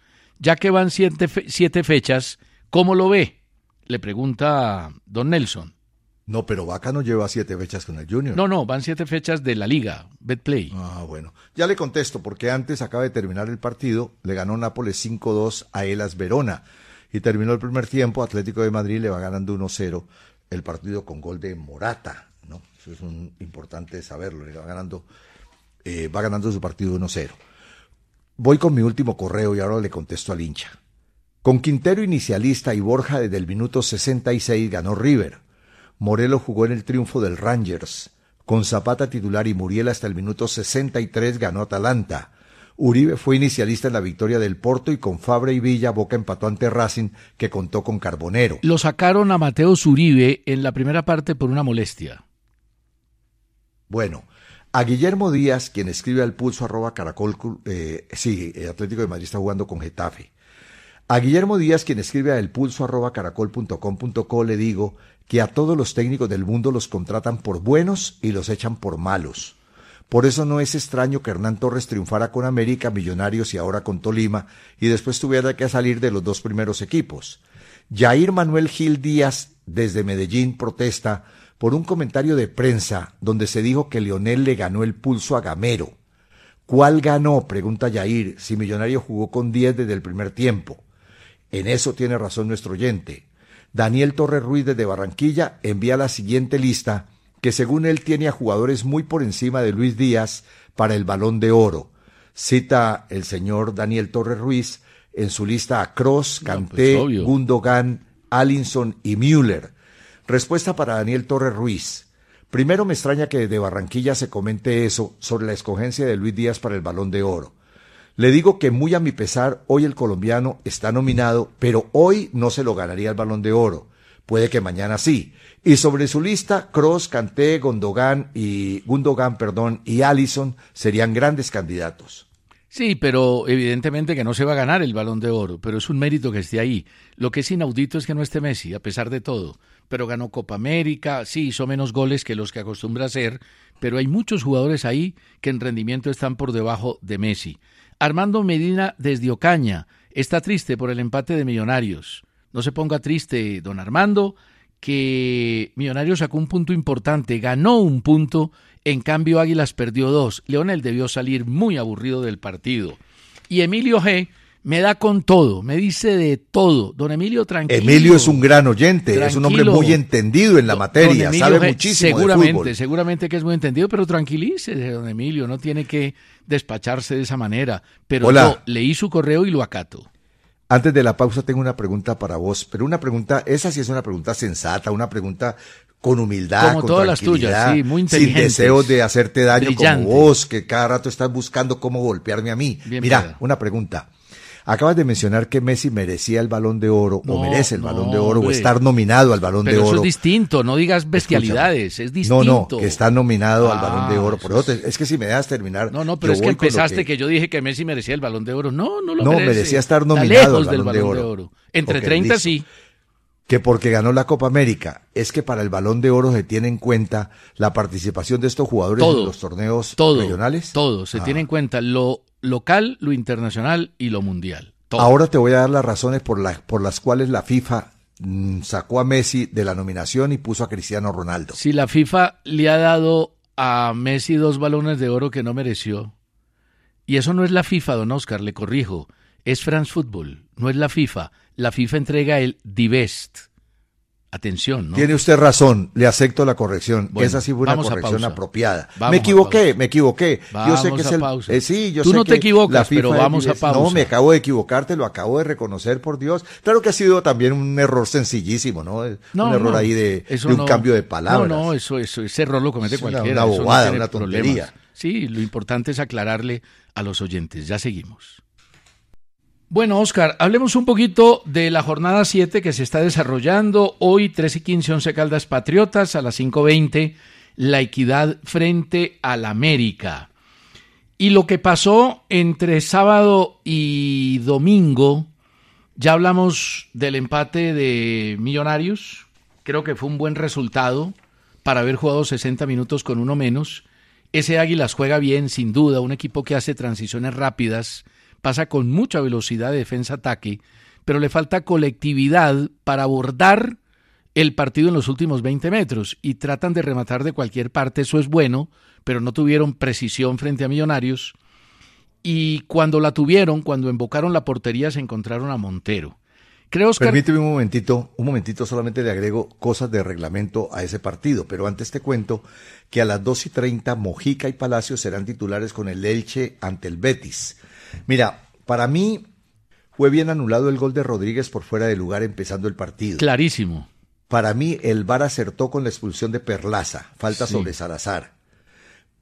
ya que van siete, fe- siete fechas, ¿cómo lo ve? Le pregunta Don Nelson. No, pero Vaca no lleva siete fechas con el Junior. No, no, van siete fechas de la Liga, Betplay. Ah, bueno, ya le contesto, porque antes acaba de terminar el partido, le ganó Nápoles cinco dos a Hellas Verona, y terminó el primer tiempo, Atlético de Madrid le va ganando uno cero, el partido con gol de Morata, ¿no? Eso es un, importante saberlo, va ganando, eh, va ganando su partido uno cero. Voy con mi último correo y ahora le contesto al hincha. Con Quintero inicialista y Borja desde el minuto sesenta y seis ganó River. Morelo jugó en el triunfo del Rangers. Con Zapata titular y Muriel hasta el minuto sesenta y tres ganó Atalanta. Uribe fue inicialista en la victoria del Porto y con Fabre y Villa, Boca empató ante Racing, que contó con Carbonero. Lo sacaron a Mateo Uribe en la primera parte por una molestia. Bueno, a Guillermo Díaz, quien escribe al pulso arroba caracol, eh, sí, el Atlético de Madrid está jugando con Getafe. A Guillermo Díaz, quien escribe al pulso arroba caracol punto com punto co, le digo que a todos los técnicos del mundo los contratan por buenos y los echan por malos. Por eso no es extraño que Hernán Torres triunfara con América, Millonarios y ahora con Tolima, y después tuviera que salir de los dos primeros equipos. Jair Manuel Gil Díaz, desde Medellín, protesta por un comentario de prensa donde se dijo que Leonel le ganó el pulso a Gamero. ¿Cuál ganó?, pregunta Jair, si Millonarios jugó con diez desde el primer tiempo. En eso tiene razón nuestro oyente. Daniel Torres Ruiz, desde Barranquilla, envía la siguiente lista, que según él tiene a jugadores muy por encima de Luis Díaz para el Balón de Oro. Cita el señor Daniel Torres Ruiz en su lista a Kroos, Kanté, no, pues, Gundogan, Alisson y Müller. Respuesta para Daniel Torres Ruiz. Primero me extraña que de Barranquilla se comente eso sobre la escogencia de Luis Díaz para el Balón de Oro. Le digo que muy a mi pesar, hoy el colombiano está nominado, pero hoy no se lo ganaría el Balón de Oro. Puede que mañana sí. Y sobre su lista, Kroos, Kanté, Gundogan y, Gundogan, perdón, y Alisson serían grandes candidatos. Sí, pero evidentemente que no se va a ganar el Balón de Oro, pero es un mérito que esté ahí. Lo que es inaudito es que no esté Messi, a pesar de todo. Pero ganó Copa América, sí, hizo menos goles que los que acostumbra hacer, pero hay muchos jugadores ahí que en rendimiento están por debajo de Messi. Armando Medina desde Ocaña está triste por el empate de Millonarios. No se ponga triste, don Armando, que Millonarios sacó un punto importante, ganó un punto, en cambio Águilas perdió dos. Leonel debió salir muy aburrido del partido. Y Emilio G. me da con todo, me dice de todo. Don Emilio, tranquilo. Emilio es un gran oyente, tranquilo. Es un hombre muy entendido en la materia, sabe G. muchísimo seguramente, de fútbol. Seguramente que es muy entendido, pero tranquilícese, don Emilio, no tiene que despacharse de esa manera. Pero Hola. Yo leí su correo y lo acato. Antes de la pausa tengo una pregunta para vos, pero una pregunta, esa sí es una pregunta sensata, una pregunta con humildad, como con todas las tuyas, sí, muy inteligente, sin deseos de hacerte daño brillante. Como vos, que cada rato estás buscando cómo golpearme a mí. Bien, mira, para. Una pregunta. Acabas de mencionar que Messi merecía el Balón de Oro, no, o merece el Balón no, de Oro, hombre. O estar nominado al Balón pero de Oro. Pero eso es distinto, no digas bestialidades, escúchame. Es distinto. No, no, que está nominado ah, al Balón de Oro. Por eso te, es que si me dejas terminar... No, no, pero es que empezaste que... que yo dije que Messi merecía el Balón de Oro. No, no lo no, merece. No, merecía estar nominado al Balón, del balón de, oro. de Oro. Entre okay, treinta listo. Sí. Que porque ganó la Copa América, es que para el Balón de Oro se tiene en cuenta la participación de estos jugadores todo, en los torneos todo, regionales. Todo, se ah. tiene en cuenta lo... local, lo internacional y lo mundial. Todo. Ahora te voy a dar las razones por, la, por las cuales la FIFA mmm, sacó a Messi de la nominación y puso a Cristiano Ronaldo. Si la FIFA le ha dado a Messi dos balones de oro que no mereció, y eso no es la FIFA, don Oscar, le corrijo, es France Football, no es la FIFA. La FIFA entrega el The Best. Atención, ¿no? Tiene usted razón, le acepto la corrección. Bueno, esa sí fue una corrección apropiada. Vamos me equivoqué, me equivoqué. Vamos yo sé que es el pausa. Eh, sí, yo Tú sé no que te equivocas, pero vamos a pausa. No, me acabo de equivocarte, lo acabo de reconocer, por Dios. Claro que ha sido también un error sencillísimo, ¿no? no un error no, ahí de, de un no, cambio de palabras. No, no, eso, eso, ese error lo comete es cualquiera. Una bobada, no una tontería. Problemas. Sí, lo importante es aclararle a los oyentes. Ya seguimos. Bueno, Oscar, hablemos un poquito de la jornada siete que se está desarrollando hoy, trece y quince, Once Caldas Patriotas, a las cinco veinte, La Equidad frente al América. Y lo que pasó entre sábado y domingo, ya hablamos del empate de Millonarios, creo que fue un buen resultado para haber jugado sesenta minutos con uno menos. Ese Águilas juega bien, sin duda, un equipo que hace transiciones rápidas, pasa con mucha velocidad de defensa-ataque, pero le falta colectividad para abordar el partido en los últimos veinte metros y tratan de rematar de cualquier parte, eso es bueno, pero no tuvieron precisión frente a Millonarios y cuando la tuvieron, cuando embocaron la portería se encontraron a Montero. Creo, Oscar... Permíteme un momentito, un momentito solamente le agrego cosas de reglamento a ese partido, pero antes te cuento que a las dos y treinta Mojica y Palacio serán titulares con el Elche ante el Betis. Mira, para mí fue bien anulado el gol de Rodríguez por fuera de lugar empezando el partido. Clarísimo. Para mí el V A R acertó con la expulsión de Perlaza, falta sí. sobre Salazar.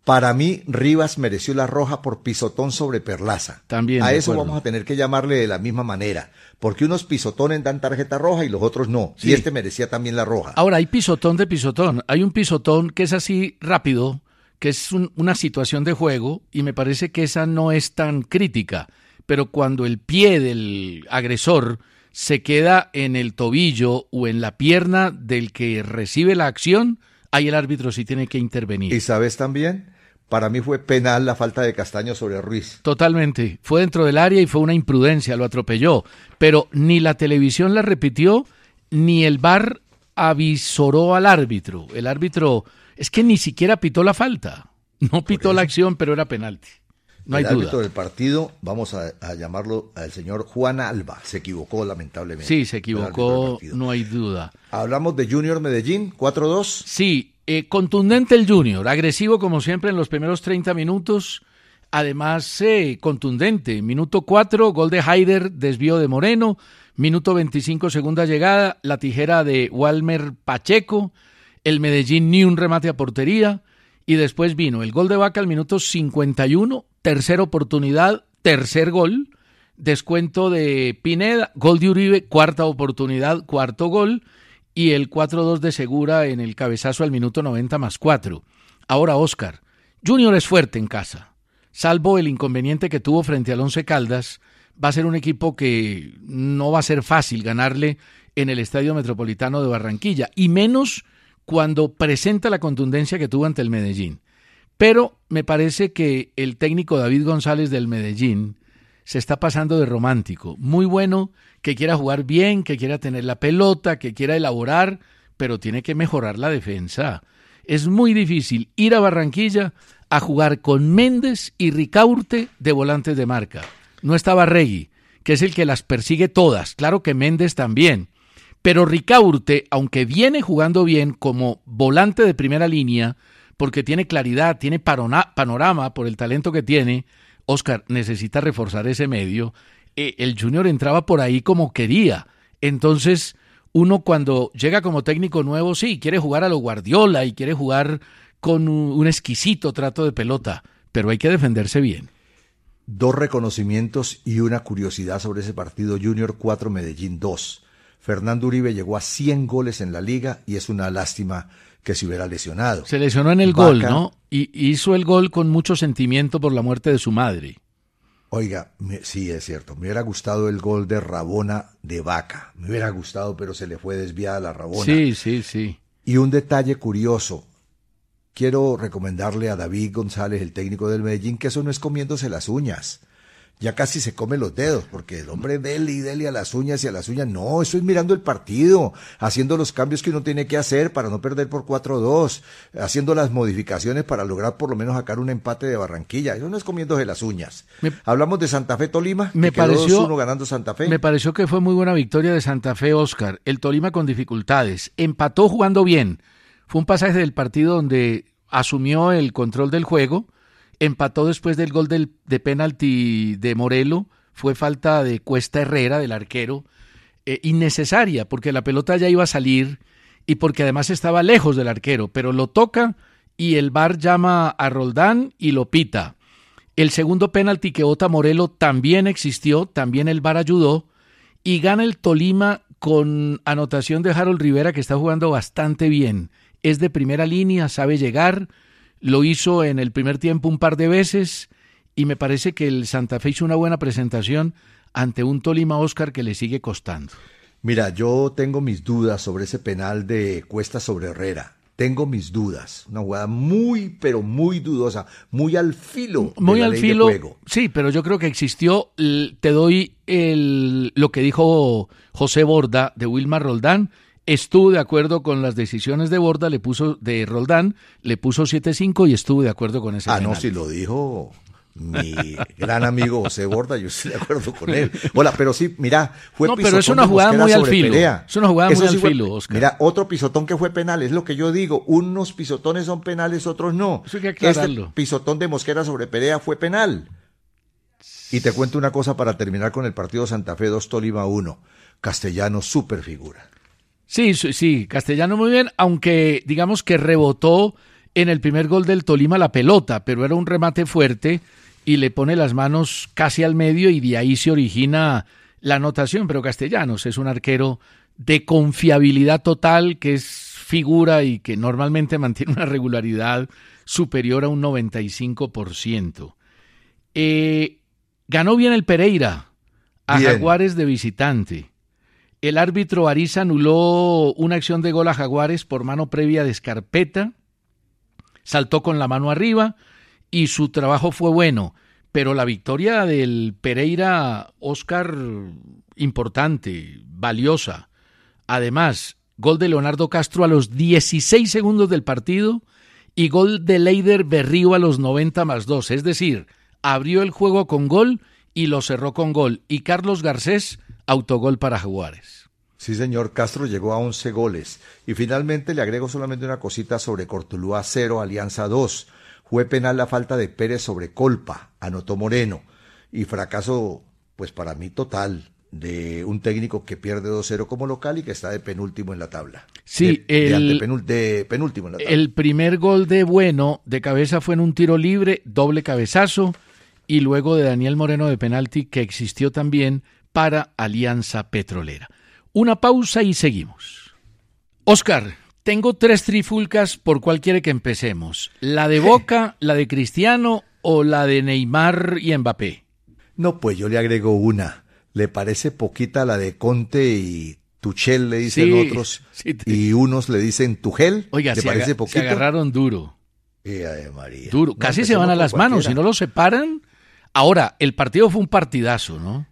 Para mí, Rivas mereció la roja por pisotón sobre Perlaza. También. A eso acuerdo. Vamos a tener que llamarle de la misma manera, porque unos pisotones dan tarjeta roja y los otros no. Sí. Y este merecía también la roja. Ahora, hay pisotón de pisotón. Hay un pisotón que es así rápido, que es un, una situación de juego, y me parece que esa no es tan crítica. Pero cuando el pie del agresor se queda en el tobillo o en la pierna del que recibe la acción, ahí el árbitro sí tiene que intervenir. ¿Y sabes también? Para mí fue penal la falta de Castaño sobre Ruiz. Totalmente. Fue dentro del área y fue una imprudencia, lo atropelló. Pero ni la televisión la repitió, ni el V A R avisoró al árbitro. El árbitro es que ni siquiera pitó la falta. No pitó la acción, pero era penalti. No hay duda. El árbitro del partido, vamos a, a llamarlo al señor Juan Alba. Se equivocó, lamentablemente. Sí, se equivocó, no hay duda. Hablamos de Junior Medellín, cuatro dos. Sí. Eh, contundente el Junior, agresivo como siempre en los primeros treinta minutos, además eh, contundente, minuto cuatro, gol de Haider, desvío de Moreno, minuto veinticinco, segunda llegada, la tijera de Walmer Pacheco, el Medellín ni un remate a portería, y después vino el gol de Vaca al minuto cincuenta y uno, tercera oportunidad, tercer gol, descuento de Pineda, gol de Uribe, cuarta oportunidad, cuarto gol, y el cuatro dos de Segura en el cabezazo al minuto noventa más cuatro. Ahora, Oscar, Junior es fuerte en casa, salvo el inconveniente que tuvo frente al Once Caldas. Va a ser un equipo que no va a ser fácil ganarle en el Estadio Metropolitano de Barranquilla, y menos cuando presenta la contundencia que tuvo ante el Medellín. Pero me parece que el técnico David González del Medellín se está pasando de romántico. Muy bueno, que quiera jugar bien, que quiera tener la pelota, que quiera elaborar, pero tiene que mejorar la defensa. Es muy difícil ir a Barranquilla a jugar con Méndez y Ricaurte de volantes de marca. No está Barregui, que es el que las persigue todas. Claro que Méndez también. Pero Ricaurte, aunque viene jugando bien como volante de primera línea, porque tiene claridad, tiene panorama por el talento que tiene, Oscar, necesita reforzar ese medio. Eh, el Junior entraba por ahí como quería. Entonces, uno cuando llega como técnico nuevo, sí, quiere jugar a lo Guardiola y quiere jugar con un exquisito trato de pelota, pero hay que defenderse bien. Dos reconocimientos y una curiosidad sobre ese partido: Junior cuatro, Medellín dos. Fernando Uribe llegó a cien goles en la liga y es una lástima que se hubiera lesionado. Se lesionó en el Vaca, gol, ¿no? Y hizo el gol con mucho sentimiento por la muerte de su madre. Oiga, me, sí, es cierto. Me hubiera gustado el gol de Rabona de Vaca. Me hubiera gustado, pero se le fue desviada la Rabona. Sí, sí, sí. Y un detalle curioso. Quiero recomendarle a David González, el técnico del Medellín, que eso no es comiéndose las uñas. Ya casi se come los dedos, porque el hombre dele y dele a las uñas y a las uñas. No, eso es mirando el partido, haciendo los cambios que uno tiene que hacer para no perder por cuatro dos, haciendo las modificaciones para lograr por lo menos sacar un empate de Barranquilla. Eso no es comiéndose las uñas. Me, Hablamos de Santa Fe Tolima, me que pareció, quedó dos uno ganando Santa Fe. Me pareció que fue muy buena victoria de Santa Fe, Oscar. El Tolima con dificultades, empató jugando bien. Fue un pasaje del partido donde asumió el control del juego, empató después del gol del, de penalti de Morelo, fue falta de Cuesta Herrera, del arquero, eh, innecesaria, porque la pelota ya iba a salir y porque además estaba lejos del arquero, pero lo toca y el V A R llama a Roldán y lo pita. El segundo penalti que bota Morelo también existió, también el V A R ayudó, y gana el Tolima con anotación de Harold Rivera, que está jugando bastante bien. Es de primera línea, sabe llegar, lo hizo en el primer tiempo un par de veces, y me parece que el Santa Fe hizo una buena presentación ante un Tolima, Oscar, que le sigue costando. Mira, yo tengo mis dudas sobre ese penal de Cuesta sobre Herrera. Tengo mis dudas. Una jugada muy, pero muy dudosa, muy al filo muy de la al ley filo, de juego. Sí, pero yo creo que existió. Te doy el, lo que dijo José Borda de Wilmar Roldán. Estuvo de acuerdo con las decisiones de Borda, le puso de Roldán, le puso siete cinco y estuvo de acuerdo con ese. Ah, penal. No, si lo dijo mi gran amigo José Borda, yo estoy de acuerdo con él. Hola, pero sí, mira, fue no, pero es una jugada muy al filo. Pelea. Es una jugada Eso muy sí al fue, filo, Oscar. Mira, otro pisotón que fue penal, es lo que yo digo, unos pisotones son penales, otros no. Eso hay que aclararlo. Este pisotón de Mosquera sobre Perea fue penal. Y te cuento una cosa para terminar con el partido Santa Fe dos Tolima uno. Castellano super figura. Sí, sí, Castellano muy bien, aunque digamos que rebotó en el primer gol del Tolima la pelota, pero era un remate fuerte y le pone las manos casi al medio y de ahí se origina la anotación, pero Castellanos es un arquero de confiabilidad total, que es figura y que normalmente mantiene una regularidad superior a un noventa y cinco por ciento. Eh, ganó bien el Pereira a bien. Jaguares de visitante. El árbitro Ariza anuló una acción de gol a Jaguares por mano previa de Escarpeta, saltó con la mano arriba y su trabajo fue bueno, pero la victoria del Pereira, Oscar, importante, valiosa. Además, gol de Leonardo Castro a los dieciséis segundos del partido y gol de Leider Berrío a los noventa más dos, es decir, abrió el juego con gol y lo cerró con gol, y Carlos Garcés autogol para Jaguares. Sí, señor, Castro llegó a once goles. Y finalmente le agrego solamente una cosita sobre Cordulúa cero, Alianza dos. Fue penal la falta de Pérez sobre Colpa, anotó Moreno. Y fracaso, pues para mí total, de un técnico que pierde dos cero como local y que está de penúltimo en la tabla. Sí, de, el, de, penúl, de penúltimo en la tabla. El primer gol de Bueno de cabeza fue en un tiro libre, doble cabezazo, y luego de Daniel Moreno de penalti, que existió también para Alianza Petrolera. Una pausa y seguimos. Oscar, tengo tres trifulcas, ¿por cuál quiere que empecemos? ¿La de Boca, la de Cristiano o la de Neymar y Mbappé? No, pues yo le agrego una. Le parece poquita la de Conte y Tuchel, le dicen sí, otros, sí te... y unos le dicen Tuchel. Oiga, ¿le se, parece aga- se agarraron duro. Eh, María. Duro. No, casi se van a las cualquiera. manos, si no los separan. Ahora, el partido fue un partidazo, ¿no?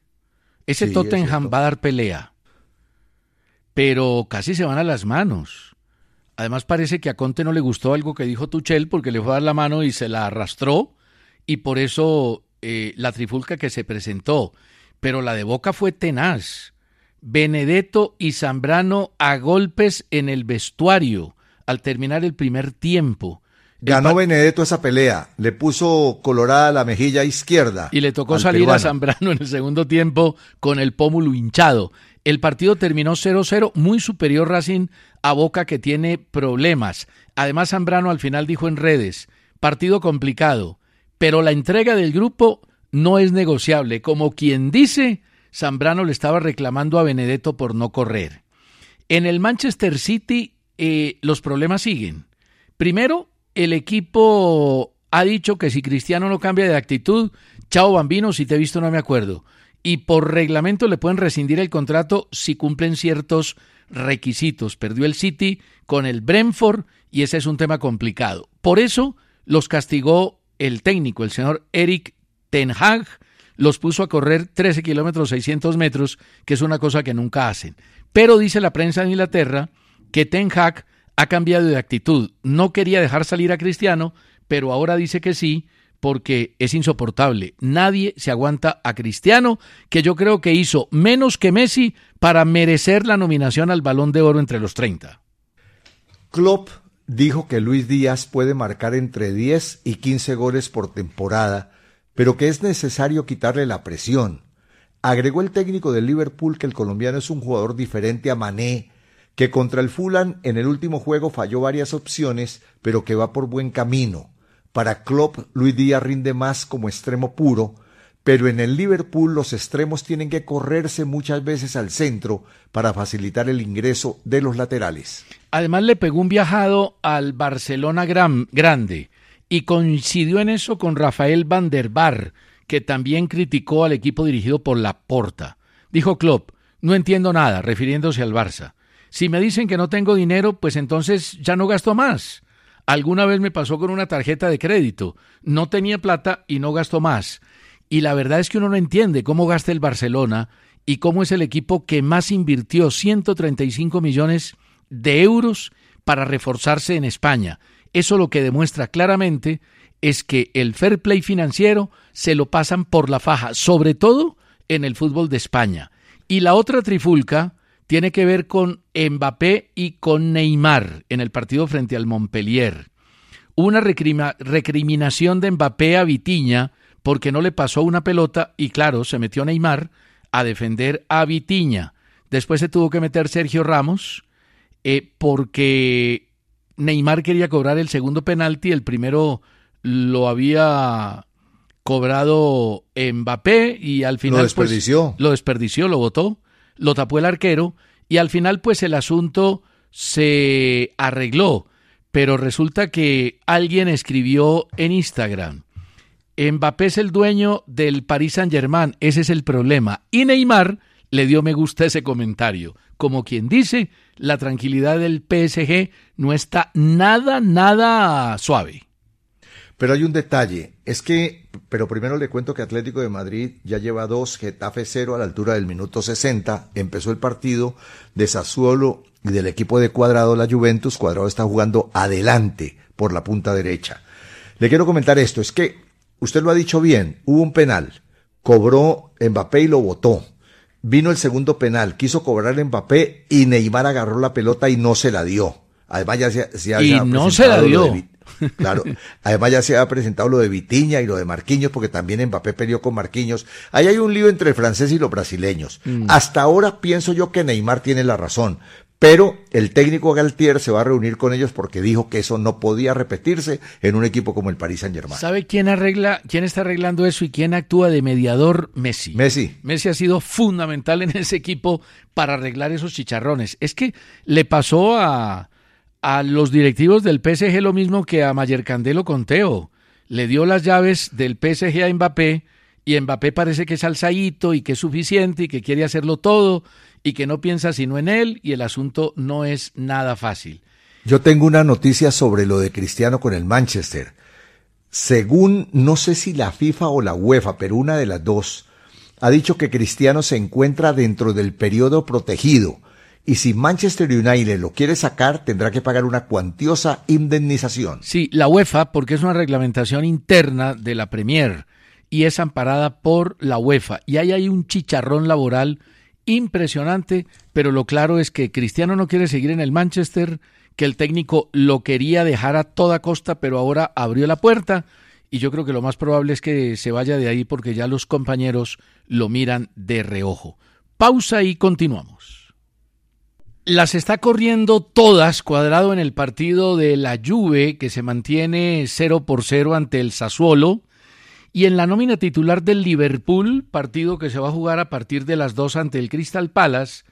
Ese sí, Tottenham va a dar pelea, pero casi se van a las manos. Además parece que a Conte no le gustó algo que dijo Tuchel, porque le fue a dar la mano y se la arrastró, y por eso eh, la trifulca que se presentó. Pero la de Boca fue tenaz. Benedetto y Zambrano a golpes en el vestuario al terminar el primer tiempo. Ganó pa- Benedetto esa pelea, le puso colorada la mejilla izquierda. Y le tocó salir peruano. A Zambrano en el segundo tiempo con el pómulo hinchado. El partido terminó cero cero, muy superior Racing a Boca, que tiene problemas. Además, Zambrano al final dijo en redes, partido complicado, pero la entrega del grupo no es negociable. Como quien dice, Zambrano le estaba reclamando a Benedetto por no correr. En el Manchester City eh, los problemas siguen. Primero, el equipo ha dicho que si Cristiano no cambia de actitud, chao bambino, si te he visto no me acuerdo. Y por reglamento le pueden rescindir el contrato si cumplen ciertos requisitos. Perdió el City con el Brentford y ese es un tema complicado. Por eso los castigó el técnico, el señor Eric Ten Hag, los puso a correr trece kilómetros, seiscientos metros, que es una cosa que nunca hacen. Pero dice la prensa de Inglaterra que Ten Hag ha cambiado de actitud. No quería dejar salir a Cristiano, pero ahora dice que sí, porque es insoportable. Nadie se aguanta a Cristiano, que yo creo que hizo menos que Messi para merecer la nominación al Balón de Oro entre los treinta. Klopp dijo que Luis Díaz puede marcar entre diez y quince goles por temporada, pero que es necesario quitarle la presión. Agregó el técnico del Liverpool que el colombiano es un jugador diferente a Mané, que contra el Fulham en el último juego falló varias opciones, pero que va por buen camino. Para Klopp, Luis Díaz rinde más como extremo puro, pero en el Liverpool los extremos tienen que correrse muchas veces al centro para facilitar el ingreso de los laterales. Además le pegó un viajado al Barcelona gran, grande, y coincidió en eso con Rafael Van der Vaart, que también criticó al equipo dirigido por Laporta. Dijo Klopp, no entiendo nada, refiriéndose al Barça. Si me dicen que no tengo dinero, pues entonces ya no gasto más. Alguna vez me pasó con una tarjeta de crédito. No tenía plata y no gastó más. Y la verdad es que uno no entiende cómo gasta el Barcelona y cómo es el equipo que más invirtió ciento treinta y cinco millones de euros para reforzarse en España. Eso lo que demuestra claramente es que el fair play financiero se lo pasan por la faja, sobre todo en el fútbol de España. Y la otra trifulca tiene que ver con Mbappé y con Neymar en el partido frente al Montpellier. Una recrima, recriminación de Mbappé a Vitinha porque no le pasó una pelota y claro, se metió Neymar a defender a Vitinha. Después se tuvo que meter Sergio Ramos eh, porque... Neymar quería cobrar el segundo penalti, el primero lo había cobrado Mbappé y al final lo desperdició, pues, lo desperdició, lo botó, lo tapó el arquero y al final pues el asunto se arregló, pero resulta que alguien escribió en Instagram, Mbappé es el dueño del Paris Saint-Germain, ese es el problema, y Neymar le dio me gusta a ese comentario, como quien dice, la tranquilidad del P S G no está nada, nada suave. Pero hay un detalle, es que, pero primero le cuento que Atlético de Madrid ya lleva dos, Getafe cero a la altura del minuto sesenta, empezó el partido de Sassuolo y del equipo de Cuadrado, la Juventus. Cuadrado está jugando adelante por la punta derecha. Le quiero comentar esto, es que usted lo ha dicho bien, hubo un penal, cobró Mbappé y lo botó. Vino el segundo penal, quiso cobrar Mbappé y Neymar agarró la pelota y no se la dio. Además ya se, se había y no se la dio. De, Claro, además ya se ha presentado lo de Vitinha y lo de Marquinhos, porque también Mbappé peleó con Marquinhos. Ahí hay un lío entre el francés y los brasileños. Mm. Hasta ahora pienso yo que Neymar tiene la razón, pero el técnico Galtier se va a reunir con ellos porque dijo que eso no podía repetirse en un equipo como el Paris Saint-Germain. ¿Sabe quién arregla, quién está arreglando eso y quién actúa de mediador? Messi. Messi. Messi ha sido fundamental en ese equipo para arreglar esos chicharrones. Es que le pasó a, a los directivos del P S G lo mismo que a Mayer-Candelo con Teo. Le dio las llaves del P S G a Mbappé y Mbappé parece que es alzadito y que es suficiente y que quiere hacerlo todo y que no piensa sino en él, y el asunto no es nada fácil. Yo tengo una noticia sobre lo de Cristiano con el Manchester. Según, no sé si la FIFA o la UEFA, pero una de las dos, ha dicho que Cristiano se encuentra dentro del periodo protegido, y si Manchester United lo quiere sacar, tendrá que pagar una cuantiosa indemnización. Sí, la UEFA, porque es una reglamentación interna de la Premier, y es amparada por la UEFA, y ahí hay un chicharrón laboral impresionante, pero lo claro es que Cristiano no quiere seguir en el Manchester, que el técnico lo quería dejar a toda costa, pero ahora abrió la puerta y yo creo que lo más probable es que se vaya de ahí porque ya los compañeros lo miran de reojo. Pausa y continuamos. Las está corriendo todas Cuadrado en el partido de la Juve, que se mantiene cero por cero ante el Sassuolo. Y en la nómina titular del Liverpool, partido que se va a jugar a partir de las dos ante el Crystal Palace,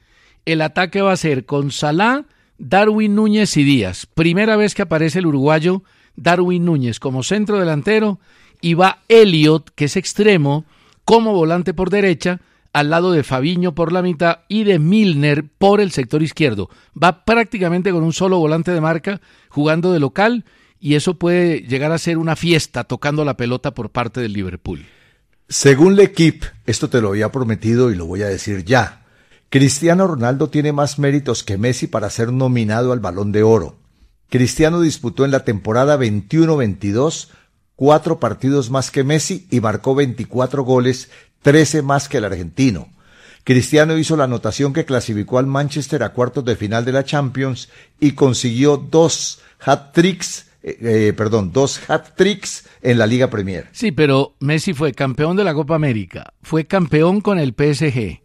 el ataque va a ser con Salah, Darwin Núñez y Díaz. Primera vez que aparece el uruguayo Darwin Núñez como centro delantero y va Elliot, que es extremo, como volante por derecha, al lado de Fabinho por la mitad y de Milner por el sector izquierdo. Va prácticamente con un solo volante de marca jugando de local. Y eso puede llegar a ser una fiesta tocando la pelota por parte del Liverpool. Según L'Equipe, esto te lo había prometido y lo voy a decir ya, Cristiano Ronaldo tiene más méritos que Messi para ser nominado al Balón de Oro. Cristiano disputó en la temporada veintiuno veintidós cuatro partidos más que Messi y marcó veinticuatro goles, trece más que el argentino. Cristiano hizo la anotación que clasificó al Manchester a cuartos de final de la Champions y consiguió dos hat-tricks Eh, eh, perdón, dos hat-tricks en la Liga Premier. Sí, pero Messi fue campeón de la Copa América, fue campeón con el P S G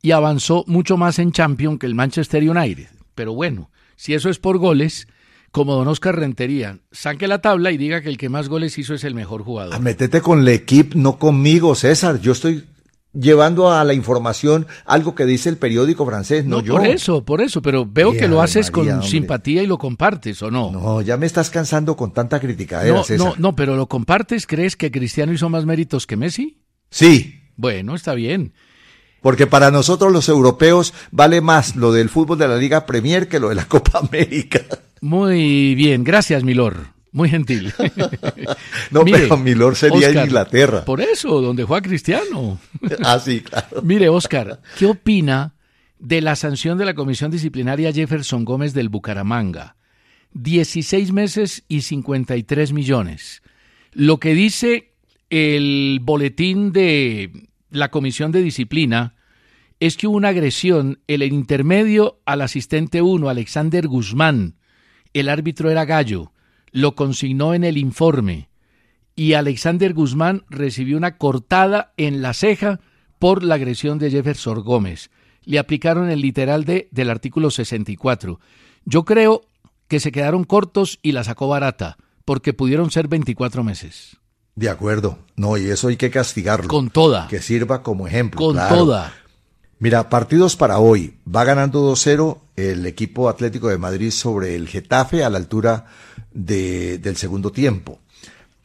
y avanzó mucho más en Champions que el Manchester United. Pero bueno, si eso es por goles, como don Oscar Rentería, saque la tabla y diga que el que más goles hizo es el mejor jugador. A métete con L'Equipe, no conmigo, César. Yo estoy llevando a la información algo que dice el periódico francés, no, no yo. Por eso, por eso, pero veo yeah, que lo haces María, con hombre. Simpatía y lo compartes, ¿o no? No, ya me estás cansando con tanta criticadera, no, César. No, no, pero lo compartes, ¿crees que Cristiano hizo más méritos que Messi? Sí. Bueno, está bien. Porque para nosotros los europeos vale más lo del fútbol de la Liga Premier que lo de la Copa América. Muy bien, gracias, Milor. Muy gentil. No, mire, pero Milor sería Oscar, en Inglaterra. Por eso, donde juega Cristiano. Ah, sí, claro. Mire, Oscar, ¿qué opina de la sanción de la Comisión Disciplinaria Jefferson Gómez del Bucaramanga? dieciséis meses y cincuenta y tres millones. Lo que dice el boletín de la Comisión de Disciplina es que hubo una agresión en el intermedio al asistente uno, Alexander Guzmán. El árbitro era Gallo. Lo consignó en el informe y Alexander Guzmán recibió una cortada en la ceja por la agresión de Jefferson Gómez. Le aplicaron el literal de, del artículo sesenta y cuatro. Yo creo que se quedaron cortos y la sacó barata, porque pudieron ser veinticuatro meses. De acuerdo. No, y eso hay que castigarlo. Con toda. Que sirva como ejemplo. Con claro. toda. Mira, partidos para hoy. Va ganando dos cero el equipo Atlético de Madrid sobre el Getafe a la altura de, del segundo tiempo.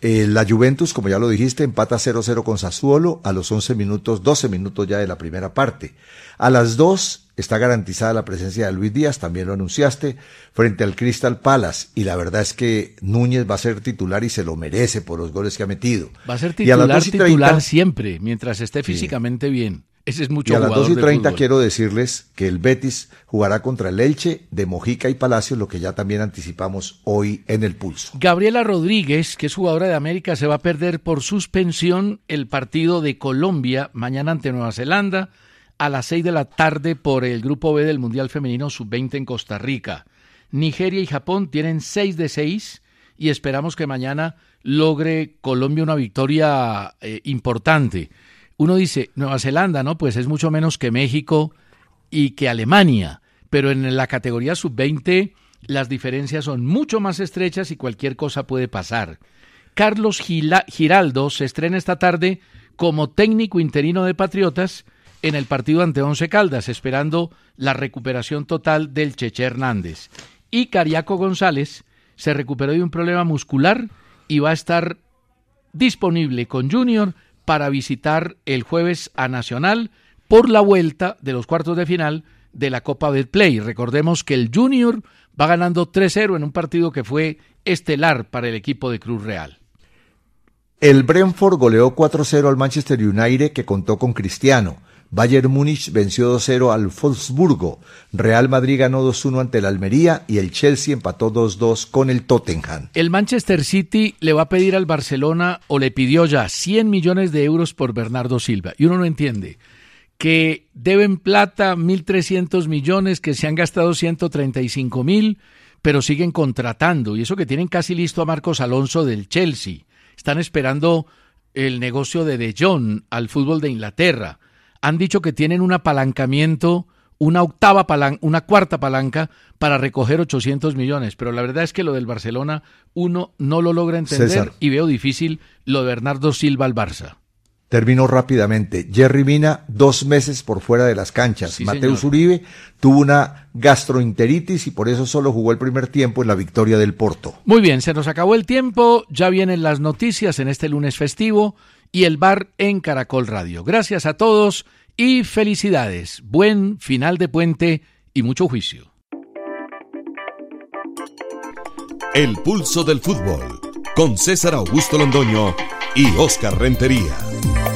Eh, la Juventus, como ya lo dijiste, empata cero cero con Sassuolo a los once minutos, doce minutos ya de la primera parte. A las dos está garantizada la presencia de Luis Díaz, también lo anunciaste, frente al Crystal Palace. Y la verdad es que Núñez va a ser titular y se lo merece por los goles que ha metido. Va a ser titular, y titular treinta siempre, mientras esté físicamente sí. bien. Ese es mucho y a las dos y treinta quiero decirles que el Betis jugará contra el Elche de Mojica y Palacios, lo que ya también anticipamos hoy en El Pulso. Gabriela Rodríguez, que es jugadora de América, se va a perder por suspensión el partido de Colombia mañana ante Nueva Zelanda a las seis de la tarde por el Grupo B del Mundial Femenino sub veinte en Costa Rica. Nigeria y Japón tienen seis de seis y esperamos que mañana logre Colombia una victoria eh, importante. Uno dice, Nueva Zelanda, ¿no? Pues es mucho menos que México y que Alemania, pero en la categoría sub veinte las diferencias son mucho más estrechas y cualquier cosa puede pasar. Carlos Gila- Giraldo se estrena esta tarde como técnico interino de Patriotas en el partido ante Once Caldas, esperando la recuperación total del Cheche Hernández. Y Cariaco González se recuperó de un problema muscular y va a estar disponible con Junior para visitar el jueves a Nacional por la vuelta de los cuartos de final de la Copa Betplay. Recordemos que el Junior va ganando tres cero en un partido que fue estelar para el equipo de Cruz Real. El Brentford goleó cuatro cero al Manchester United, que contó con Cristiano. Bayern Múnich venció dos cero al Wolfsburgo. Real Madrid ganó dos uno ante el Almería y el Chelsea empató dos dos con el Tottenham. El Manchester City le va a pedir al Barcelona, o le pidió ya, cien millones de euros por Bernardo Silva. Y uno no entiende que deben plata, mil trescientos millones, que se han gastado ciento treinta y cinco mil, pero siguen contratando. Y eso que tienen casi listo a Marcos Alonso del Chelsea. Están esperando el negocio de De Jong al fútbol de Inglaterra. Han dicho que tienen un apalancamiento, una octava palanca, una cuarta palanca para recoger ochocientos millones. Pero la verdad es que lo del Barcelona uno no lo logra entender, César, y veo difícil lo de Bernardo Silva al Barça. Terminó rápidamente. Jerry Mina, dos meses por fuera de las canchas. Sí, Mateus señor. Uribe tuvo una gastroenteritis y por eso solo jugó el primer tiempo en la victoria del Porto. Muy bien, se nos acabó el tiempo. Ya vienen las noticias en este lunes festivo y el V A R en Caracol Radio. Gracias a todos y felicidades. Buen final de puente y mucho juicio. El pulso del fútbol con César Augusto Londoño y Oscar Rentería.